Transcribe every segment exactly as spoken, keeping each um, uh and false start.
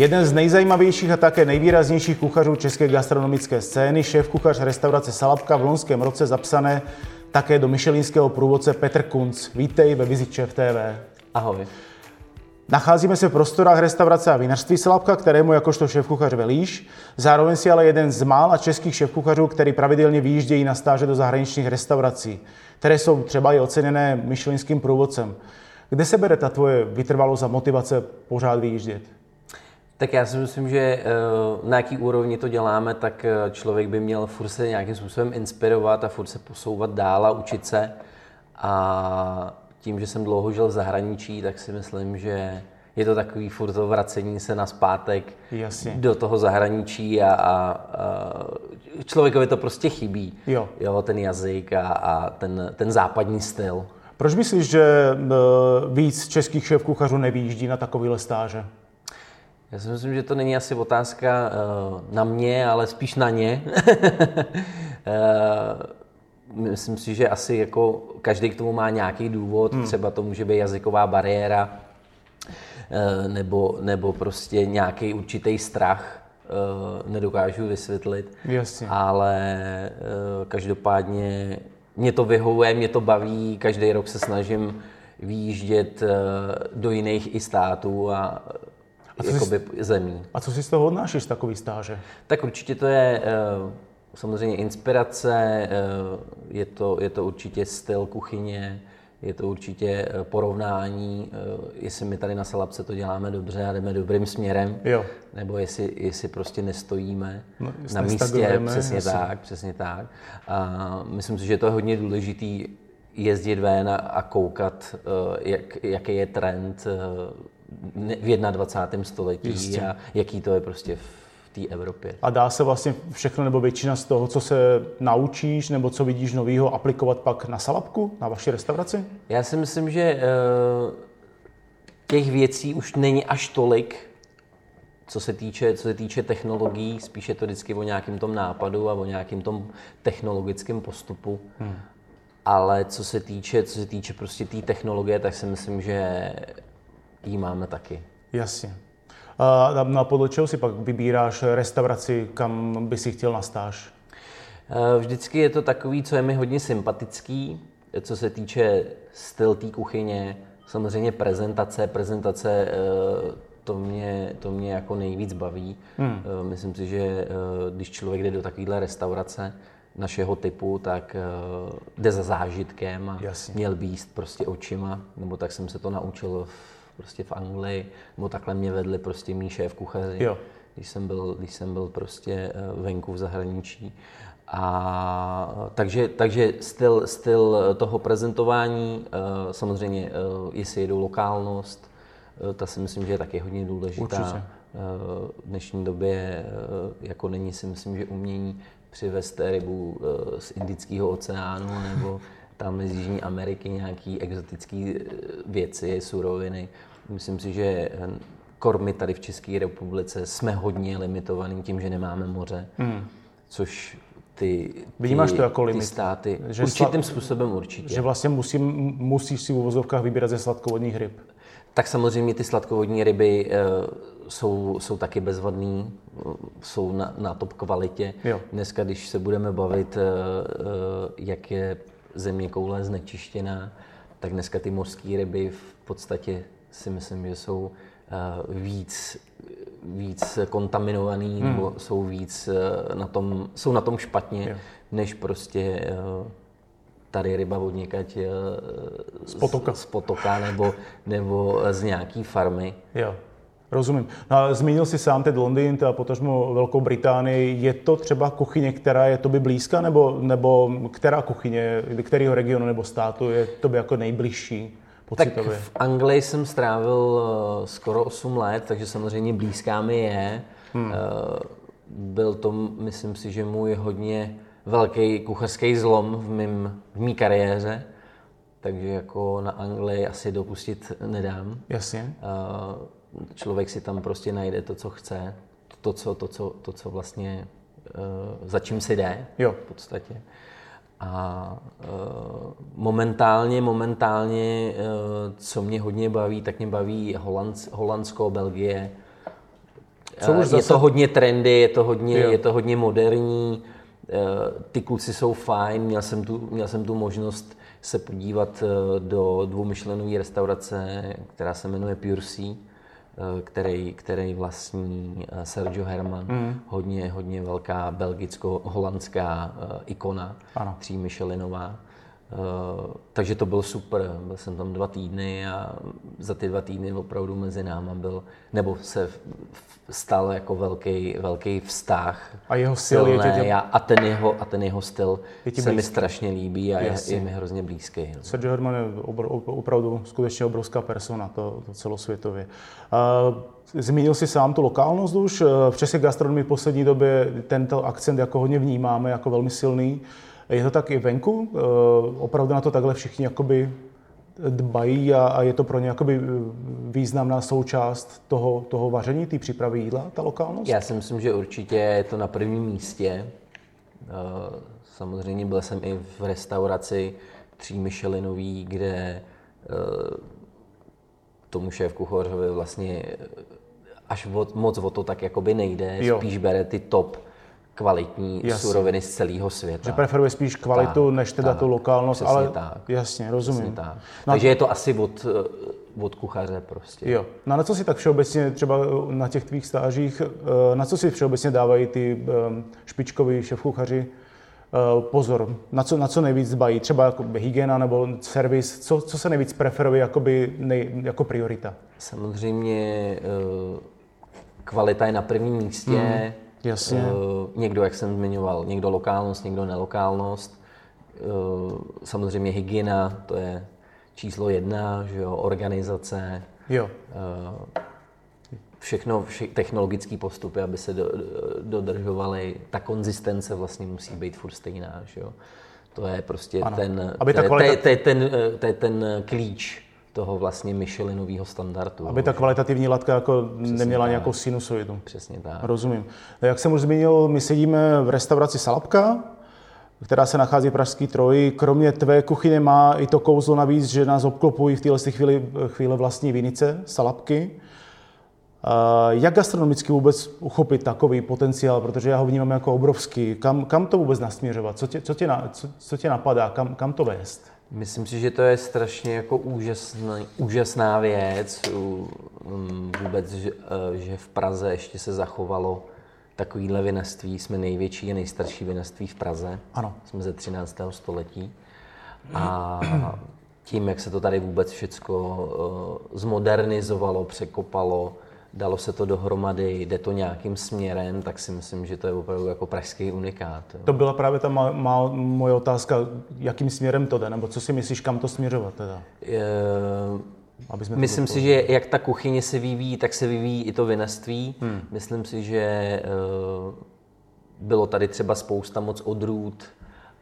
Jeden z nejzajímavějších a také nejvýraznějších kuchařů české gastronomické scény, šéfkuchař restaurace Salabka, v loňském roce zapsané také do michelinského průvodce, Petr Kunc. Vítej ve Visit Chef T V. Ahoj. Nacházíme se v prostorách restaurace a vinařství Salabka, kterému jakožto šéfkuchař velíš. Zároveň si ale jeden z mála českých šéfkuchařů, který pravidelně vyjíždějí na stáže do zahraničních restaurací, které jsou třeba i oceněné michelinským průvodcem. Kde se bere ta tvoje vytrvalost a motivace pořád vyjíždět? Tak já si myslím, že na jaký úrovni to děláme, tak člověk by měl furt se nějakým způsobem inspirovat a furt se posouvat dál a učit se. A tím, že jsem dlouho žil v zahraničí, tak si myslím, že je to takový furt to vracení se nazpátek Jasně. do toho zahraničí a, a, a člověkovi to prostě chybí. Jo. Jo, ten jazyk a, a ten, ten západní styl. Proč myslíš, že víc českých šéfkuchařů nevyjíždí na takovýhle stáže? Já si myslím, že to není asi otázka na mě, ale spíš na ně. Myslím si, že asi jako každý k tomu má nějaký důvod, hmm. třeba to může být jazyková bariéra nebo, nebo prostě nějaký určitý strach, nedokážu vysvětlit, Jasně. ale každopádně mě to vyhovuje, mě to baví, každý rok se snažím vyjíždět do jiných i států a A co, jakoby, jsi, zemí. A co si z toho odnášíš z takový stáže? Tak určitě to je samozřejmě inspirace, je to, je to určitě styl kuchyně, je to určitě porovnání, jestli my tady na Salabce to děláme dobře a jdeme dobrým směrem, jo. nebo jestli, jestli prostě nestojíme no, na místě, přesně jestli... tak, přesně tak. A myslím si, že to je hodně důležitý jezdit ven a koukat, jak, jaký je trend v dvacátém prvním století Jistě. A jaký to je prostě v té Evropě. A dá se vlastně všechno nebo většina z toho, co se naučíš nebo co vidíš novýho, aplikovat pak na Salabku, na vaši restauraci? Já si myslím, že těch věcí už není až tolik, co se týče, co se týče technologií, spíše to vždycky o nějakém tom nápadu a o nějakém tom technologickém postupu. Hmm. Ale co se týče, co se týče prostě té technologie, tak si myslím, že jí máme taky. Jasně. A, a podle čeho si pak vybíráš restauraci, kam by si chtěl na stáž? Vždycky je to takový, co je mi hodně sympatický, co se týče styl té kuchyně, samozřejmě prezentace, prezentace to mě, to mě jako nejvíc baví. Hmm. Myslím si, že když člověk jde do takovéhle restaurace našeho typu, tak jde za zážitkem a Jasně. měl by jíst prostě očima, nebo tak jsem se to naučil prostě v Anglii, nebo takhle mě vedli prostě mý šéfkuchaři, jo. když jsem byl, když jsem byl prostě venku v zahraničí. A takže, takže styl, styl toho prezentování, samozřejmě jestli jedou lokálnost, ta si myslím, že je taky hodně důležitá. Určitě. V dnešní době jako není si myslím, že umění přivést rybu z Indického oceánu nebo tam z Jižní Ameriky nějaký exotický věci, suroviny. Myslím si, že kormy tady v České republice jsme hodně limitovaný tím, že nemáme moře, hmm. což ty, ty, to jako limit, ty státy že určitým sla... způsobem určitě. Že vlastně musím, musíš si v uvozovkách vybírat ze sladkovodních ryb. Tak samozřejmě ty sladkovodní ryby jsou, jsou taky bezvadný, jsou na, na top kvalitě. Jo. Dneska, když se budeme bavit, jak je zeměkoule znečištěná, tak dneska ty mořské ryby v podstatě si myslím, že jsou víc, víc kontaminovaný, hmm. nebo jsou víc na tom, jsou na tom špatně, jo. než prostě tady ryba odněkať z potoka, z, z potoka nebo, nebo z nějaký farmy. Jo. Rozumím. No a zmínil jsi sám teď Londýn a potažmo Velkou Británii. Je to třeba kuchyně, která je tobě blízká, nebo, nebo která kuchyně, kterého regionu nebo státu je tobě jako nejbližší pocitově? Tak v Anglii jsem strávil skoro osm let, takže samozřejmě blízká mi je. Hmm. Byl to, myslím si, že můj hodně velký kuchařský zlom v mým, v mý kariéře. Takže jako na Anglii asi dopustit nedám. Jasně. Člověk si tam prostě najde to, co chce, to, co, to, co, to, co vlastně, za čím si jde jo. v podstatě. A momentálně, momentálně, co mě hodně baví, tak mě baví Holandsko, Belgie, Co už je zase... to hodně trendy, je to hodně, je to hodně moderní, ty kluci jsou fajn, měl jsem tu, měl jsem tu možnost se podívat do dvoumyšlenové restaurace, která se jmenuje PureSea, který, který vlastní Sergio Herman, mm. hodně, hodně velká belgicko-holandská ikona, ano. tří Michelinová. Uh, takže to bylo super, byl jsem tam dva týdny a za ty dva týdny opravdu mezi náma byl, nebo se v, v, stal jako velký, velký vztah. A jeho styl je tě, tě... A, ten jeho, a ten jeho styl je se blízký. Mi strašně líbí a je, je mi hrozně blízký. No. Sergio Herman je obr, opravdu skutečně obrovská persona, to, to celosvětově. Uh, Zmínil jsi sám tu lokálnost už, v české gastronomii v poslední době tento akcent jako hodně vnímáme, jako velmi silný. Je to tak i venku? Opravdu na to takhle všichni jakoby dbají a je to pro ně jakoby významná součást toho, toho vaření, té přípravy jídla, ta lokálnost? Já si myslím, že určitě je to na prvním místě. Samozřejmě byl jsem i v restauraci tří Michelinový, kde tomu šéf kuchařovi vlastně až moc o to tak jakoby nejde, jo. spíš bere ty top kvalitní jasně. suroviny z celého světa. Že preferuje spíš kvalitu, tak, než teda tak, tu lokálnost, ale tak. jasně, rozumím. Tak. No, takže je to asi od, od kuchaře prostě. Jo. No na co si tak všeobecně, třeba na těch tvých stážích, na co si všeobecně dávají ty špičkoví šéfkuchaři pozor? Na co, na co nejvíc dbají? Třeba jako hygiena nebo servis? Co, co se nejvíc preferuje jakoby nej, jako priorita? Samozřejmě kvalita je na prvním místě. Mm. Jasně. Uh, někdo, jak jsem zmiňoval, někdo lokálnost, někdo nelokálnost. Uh, samozřejmě hygiena, to je číslo jedna, že jo, organizace. Jo. Uh, všechno, vše, technologické postupy, aby se do, do, dodržovaly. Ta konzistence vlastně musí být furt stejná, že jo. To je prostě ano. ten, to, kvalita... to, to, je ten, to je ten klíč toho vlastně Michelinového standardu. Aby ta kvalitativní latka jako přesně neměla tak. nějakou sinusoidu. Přesně tak. Rozumím. Jak jsem už zmínil, my sedíme v restauraci Salabka, která se nachází v Pražské Troji. Kromě tvé kuchyně má i to kouzlo navíc, že nás obklopují v téhle chvíli chvíle vlastní vinice, Salabky. Jak gastronomicky vůbec uchopit takový potenciál, protože já ho vnímám jako obrovský. Kam, kam to vůbec nasměřovat? Co tě, co tě, na, co, co tě napadá? Kam, kam to vést? Myslím si, že to je strašně jako úžasný, úžasná věc vůbec, že v Praze ještě se zachovalo takovýhle vinařství. Jsme největší a nejstarší vinařství v Praze. Ano. Jsme ze třináctého století. A tím, jak se to tady vůbec všecko zmodernizovalo, překopalo, dalo se to dohromady, jde to nějakým směrem, tak si myslím, že to je opravdu jako pražský unikát. Jo. To byla právě ta má, má, moje otázka, jakým směrem to jde, nebo co si myslíš, kam to směřovat teda? E, Aby jsme myslím si, že jak ta kuchyně se vyvíjí, tak se vyvíjí i to vinařství. Hmm. Myslím si, že e, bylo tady třeba spousta moc odrůd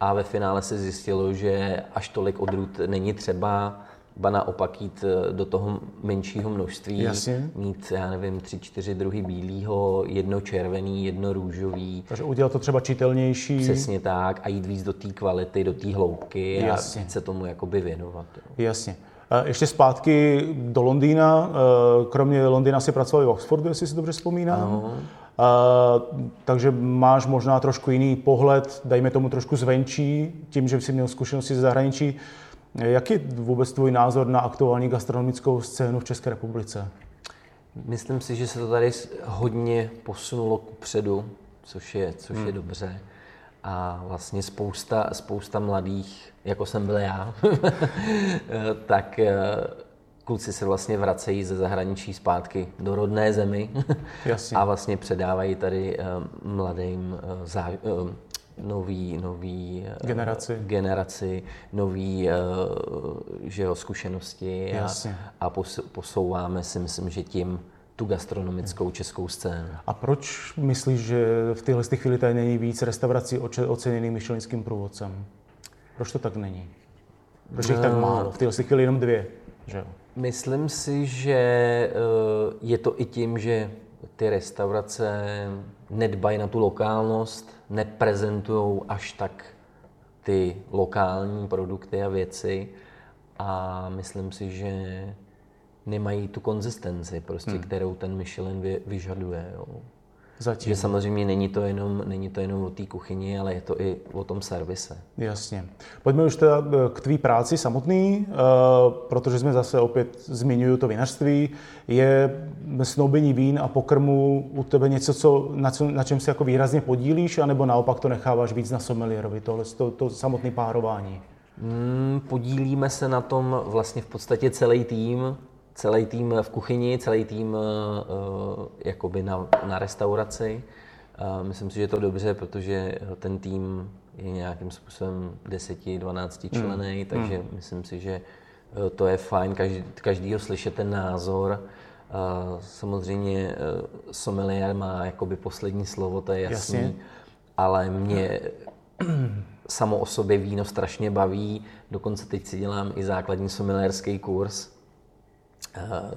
a ve finále se zjistilo, že až tolik odrůd není třeba. Ba naopak jít do toho menšího množství, jasně. mít, já nevím, tři, čtyři druhy bílýho, jedno červený, jedno růžový. Takže udělat to třeba čitelnější. Přesně tak a jít víc do té kvality, do té hloubky jasně. a víc se tomu jakoby věnovat. Jo. Jasně. Ještě zpátky do Londýna, kromě Londýna si pracoval i v Oxfordu, jestli si dobře vzpomínám. Uh, takže máš možná trošku jiný pohled, dejme tomu trošku zvenčí, tím, že jsi měl zkušenosti ze zahraničí. Jaký je vůbec tvůj názor na aktuální gastronomickou scénu v České republice? Myslím si, že se to tady hodně posunulo kupředu, což je, což hmm. je dobře. A vlastně spousta, spousta mladých, jako jsem byl já, tak kluci se vlastně vracejí ze zahraničí zpátky do rodné zemi a vlastně předávají tady mladým zá... nový, nový generaci, generaci nový že jo, zkušenosti a, a posouváme si, myslím, že tím tu gastronomickou českou scénu. A proč myslíš, že v téhle chvíli tady není víc restaurací oceněných michelinským průvodcem? Proč to tak není? Proč je jich tak málo? V téhle chvíli jenom dvě, že jo? Myslím si, že je to i tím, že ty restaurace nedbají na tu lokálnost, neprezentují až tak ty lokální produkty a věci a myslím si, že nemají tu konzistenci, prostě, hmm. kterou ten Michelin vy, vyžaduje. Jo. Zatím. Že samozřejmě není to jenom, není to jenom o té kuchyni, ale je to i o tom servise. Jasně. Pojďme už teda k tvý práci samotný, protože jsme zase opět zmiňuju to vinařství. Je snoubení vín a pokrmu u tebe něco, co, na, na čem se jako výrazně podílíš, anebo naopak to necháváš víc na sommelierovi, tohle, to, to samotné párování? Hmm, podílíme se na tom vlastně v podstatě celý tým. Celý tým v kuchyni, celý tým uh, jakoby na, na restauraci. Uh, myslím si, že je to dobře, protože ten tým je nějakým způsobem deset až dvanáct členej, mm. takže mm. myslím si, že uh, to je fajn, každý, každýho slyšet ten názor. Uh, samozřejmě uh, sommelier má jakoby poslední slovo, to je jasný, Jasně. ale mě mm. samo o sobě víno strašně baví. Dokonce teď si dělám i základní sommelierský kurz. Uh,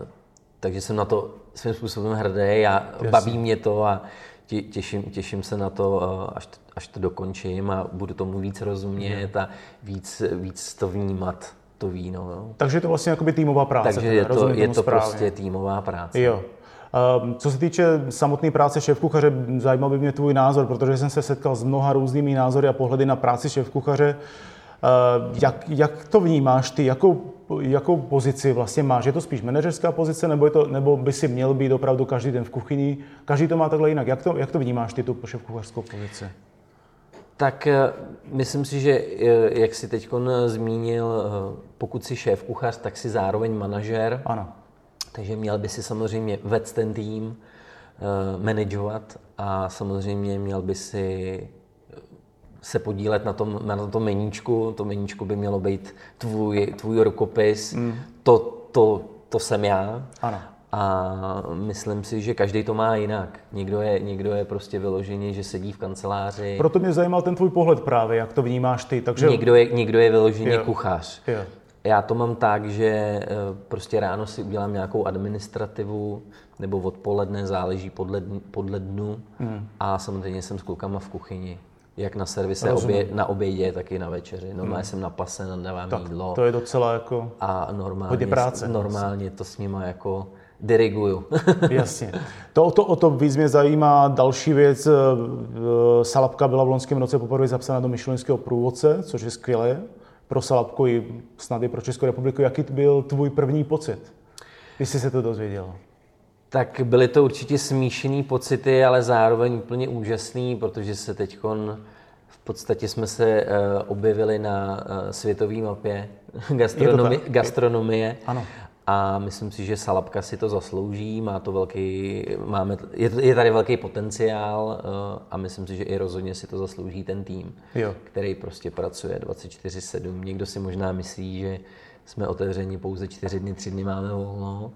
takže jsem na to svým způsobem hrdý a Jasně. baví mě to a tě, těším, těším se na to, uh, až, to, až to dokončím a budu tomu víc rozumět mm. a víc, víc to vnímat, to víno. Jo. Takže je to vlastně jakoby týmová práce. Takže je to, je to prostě týmová práce. Jo. Co se týče samotné práce šéfkuchaře, zajímal by mě tvůj názor, protože jsem se setkal s mnoha různými názory a pohledy na práci šéfkuchaře. Uh, jak, jak to vnímáš ty? Jakou, jakou pozici vlastně máš? Je to spíš manažerská pozice, nebo, je to, nebo by si měl být opravdu každý den v kuchyni? Každý to má takhle jinak. Jak to, jak to vnímáš ty, tu šéfkuchařskou pozici? Tak myslím si, že jak jsi teď zmínil, pokud jsi šéfkuchař, tak jsi zároveň manažer. Ano. Takže měl by si samozřejmě vést ten tým, manažovat a samozřejmě měl by si se podílet na tom, na tom meníčku. To meníčko by mělo být tvůj, tvůj rukopis. Mm. To, to, to jsem já. Ano. A myslím si, že každý to má jinak. Někdo je, někdo je prostě vyloženě, že sedí v kanceláři. Proto mě zajímal ten tvůj pohled právě, jak to vnímáš ty. Takže... Někdo je, někdo je vyloženě yeah. kuchař. Yeah. Já to mám tak, že prostě ráno si udělám nějakou administrativu nebo odpoledne, záleží podle, podle dnu. Mm. A samozřejmě jsem s klukama v kuchyni. Jak na servise, obě, na obědě, tak i na večeři. Normálně hmm. jsem na pase, nadávám tak, jídlo. To je docela jako a normálně, hodně práce. Normálně to s nima jako diriguju. Jasně. To, to, o to víc mě zajímá další věc. Salabka byla v loňském roce poprvé zapsána do michelinského průvodce, což je skvělé. Pro Salabku i snad i pro Českou republiku. Jaký byl tvůj první pocit, když jsi se to dozvěděl? Tak byly to určitě smíšený pocity, ale zároveň úplně úžasný, protože se teďkon v podstatě jsme se uh, objevili na uh, světové mapě gastronomie, gastronomie. Ano. A myslím si, že Salabka si to zaslouží, má to velký, máme, je, je tady velký potenciál uh, a myslím si, že i rozhodně si to zaslouží ten tým, jo. který prostě pracuje dvacet čtyři sedm. Někdo si možná myslí, že jsme otevřeni pouze čtyři dny, tři dny máme volno.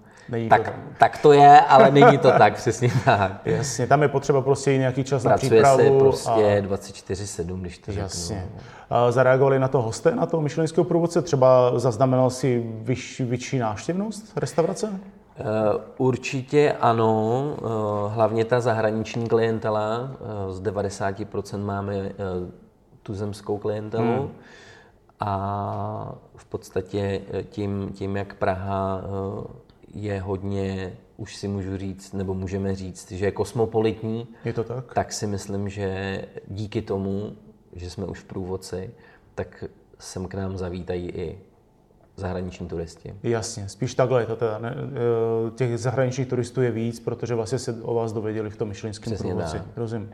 Tak to, tak to je, ale není to tak, přesně tak. Jasně, tam je potřeba prostě nějaký čas pracuje na přípravu. Pracuje se prostě a... dvacet čtyři sedm, když to Jasně. řeknu. A zareagovali na to hosté, na toho michelinského průvodce? Třeba zaznamenal si vyš, vyšší návštěvnost restaurace? Uh, určitě ano, uh, hlavně ta zahraniční klientela, uh, z devadesát procent máme uh, tuzemskou klientelu. Hmm. A v podstatě tím, tím, jak Praha je hodně, už si můžu říct, nebo můžeme říct, že je kosmopolitní, je to tak? tak si myslím, že díky tomu, že jsme už v průvodci, tak sem k nám zavítají i zahraniční turisti. Jasně, spíš takhle je to teda. Ne? Těch zahraničních turistů je víc, protože vlastně se o vás dověděli v tom michelinském průvodci. Rozumím.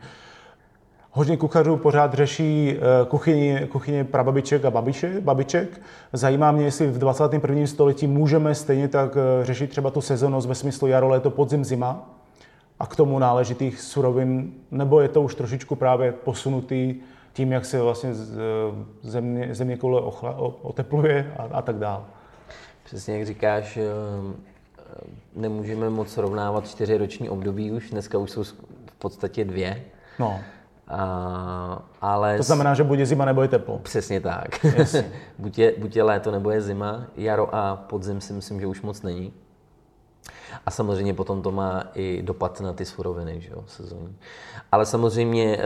Hodně kuchařů pořád řeší kuchyně, kuchyně prababiček a babiček, babiček. Zajímá mě, jestli v dvacátém prvním století můžeme stejně tak řešit třeba tu sezonnost ve smyslu jaro, léto, podzim, zima a k tomu náležitých surovin, nebo je to už trošičku právě posunutý tím, jak se vlastně země, zeměkoule otepluje a, a tak dále. Přesně jak říkáš, nemůžeme moc srovnávat čtyři roční období už, dneska už jsou v podstatě dvě. No. A, ale to znamená, že buď je zima, nebo je teplo. Přesně tak. buď, je, buď je léto, nebo je zima. Jaro a podzim si myslím, že už moc není. A samozřejmě potom to má i dopad na ty suroviny, že jo, sezónní. Ale samozřejmě,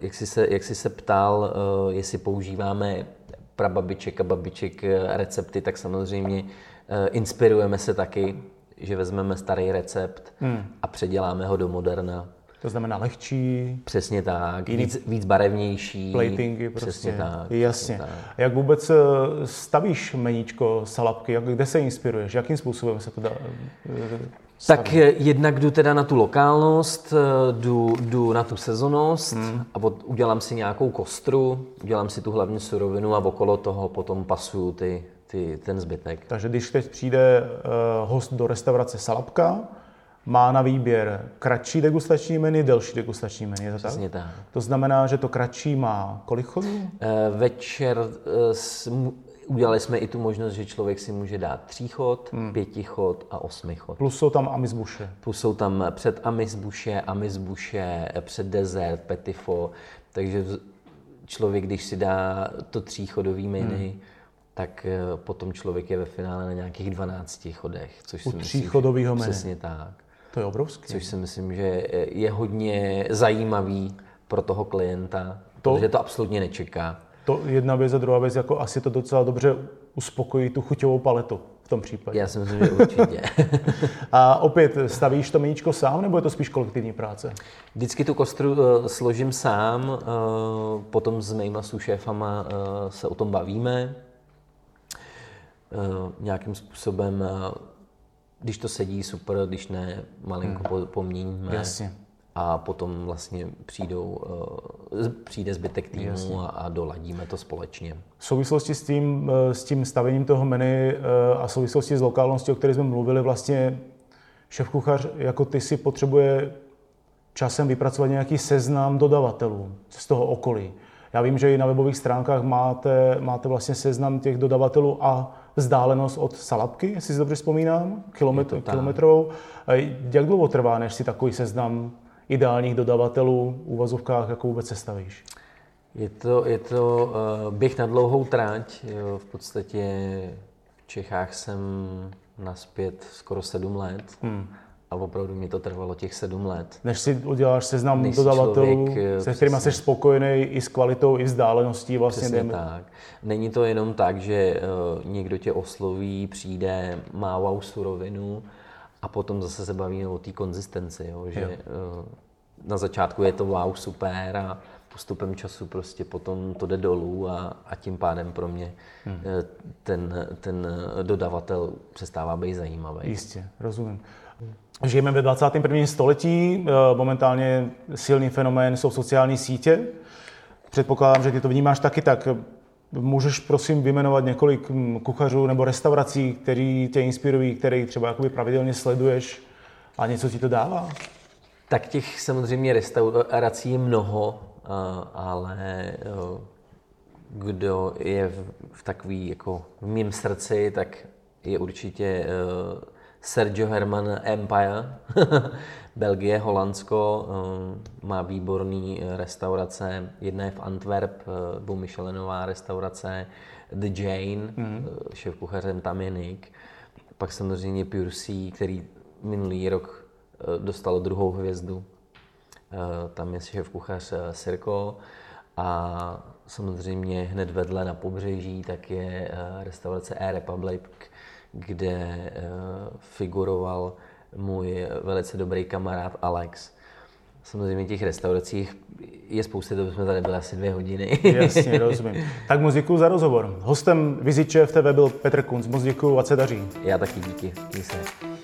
jak jsi se, jak jsi se ptal, jestli používáme prababiček a babiček recepty, tak samozřejmě Inspirujeme se taky, že vezmeme starý recept hmm. a předěláme ho do moderna. To znamená lehčí. Přesně tak. Víc, víc barevnější. Platingy prostě. Přesně tak. Jasně. Přesně tak. Jak vůbec stavíš meníčko Salabky? Jak, kde se inspiruješ? Jakým způsobem se to dá staví? Tak jednak jdu teda na tu lokálnost, jdu, jdu na tu sezonost hmm. a od, udělám si nějakou kostru, udělám si tu hlavní surovinu a okolo toho potom pasuju ty, ty, ten zbytek. Takže když teď přijde host do restaurace Salabka, má na výběr kratší degustační menu, delší degustační menu, je to Přesně tak? tak? To znamená, že to kratší má kolik chodů? E, večer e, sm, udělali jsme i tu možnost, že člověk si může dát tříchod, hmm. pětichod a osmichod. Plus jsou tam amizbuše. Plus jsou tam před amizbuše, amizbuše, před dezert, petifo. Takže člověk, když si dá to tříchodový menu, hmm. tak e, potom člověk je ve finále na nějakých dvanácti chodech. Což U tříchodového menu. Přesně tak. To je obrovský. Což si myslím, že je hodně zajímavý pro toho klienta, to, protože to absolutně nečeká. To jedna věc a druhá věc, jako asi to docela dobře uspokojí tu chuťovou paletu v tom případě. Já si myslím, že určitě. A opět, stavíš to meníčko sám, nebo je to spíš kolektivní práce? Vždycky tu kostru uh, složím sám, uh, potom s mýma sušéfama uh, se o tom bavíme. Uh, nějakým způsobem... Uh, Když to sedí, super, když ne, malinko hmm. poměníme. Jasně. A potom vlastně přijdou, přijde zbytek týmu a, a doladíme to společně. V souvislosti s tím, s tím stavěním toho menu a v souvislosti s lokálností, o které jsme mluvili, vlastně šéfkuchař jako ty si potřebuje časem vypracovat nějaký seznam dodavatelů z toho okolí. Já vím, že i na webových stránkách máte, máte vlastně seznam těch dodavatelů a vzdálenost od Salabky, jestli si dobře vzpomínám, kilometr, kilometrovou. Jak dlouho trvá, než si takový seznam ideálních dodavatelů v uvozovkách jako vůbec sestavíš? Je to, je to běh na dlouhou trať. V podstatě v Čechách jsem nazpět skoro sedm let. Hmm. A opravdu mi to trvalo těch sedm let. Než si uděláš seznam Než dodavatelů, člověk, se kterýma jsi spokojený i s kvalitou, i vzdáleností vlastně. Přesně tak. Není to jenom tak, že uh, někdo tě osloví, přijde, má wow surovinu a potom zase se bavíme o té konzistenci, jo? Že jo. Uh, na začátku je to wow super a postupem času prostě potom to jde dolů a, a tím pádem pro mě hmm. ten, ten dodavatel přestává být zajímavý. Jistě, rozumím. Žijeme ve dvacátém prvním století, momentálně silný fenomén jsou sociální sítě. Předpokládám, že ty to vnímáš taky tak. Můžeš prosím vyjmenovat několik kuchařů nebo restaurací, kteří tě inspirují, které třeba jakoby pravidelně sleduješ a něco ti to dává? Tak těch samozřejmě restaurací je mnoho, ale kdo je v takový jako v mém srdci, tak je určitě Sergio Herman Empire, Belgie, Holandsko, má výborný restaurace, jedna je v Antwerp, dvou Michelinová restaurace, The Jane, mm-hmm. šéfkuchařem tam je Nick, pak samozřejmě PureSea, který minulý rok dostalo druhou hvězdu, tam je šéfkuchař Sergio a samozřejmě hned vedle na pobřeží tak je restaurace Air Republic, kde figuroval můj velice dobrý kamarád Alex. Samozřejmě těch restauracích je spousta, to jsme tady byli asi dvě hodiny. Jasně, rozumím. Tak moc děkuju za rozhovor. Hostem Visit Chef T V byl Petr Kunc. Moc děkuju a se daří. Já taky díky. Díky.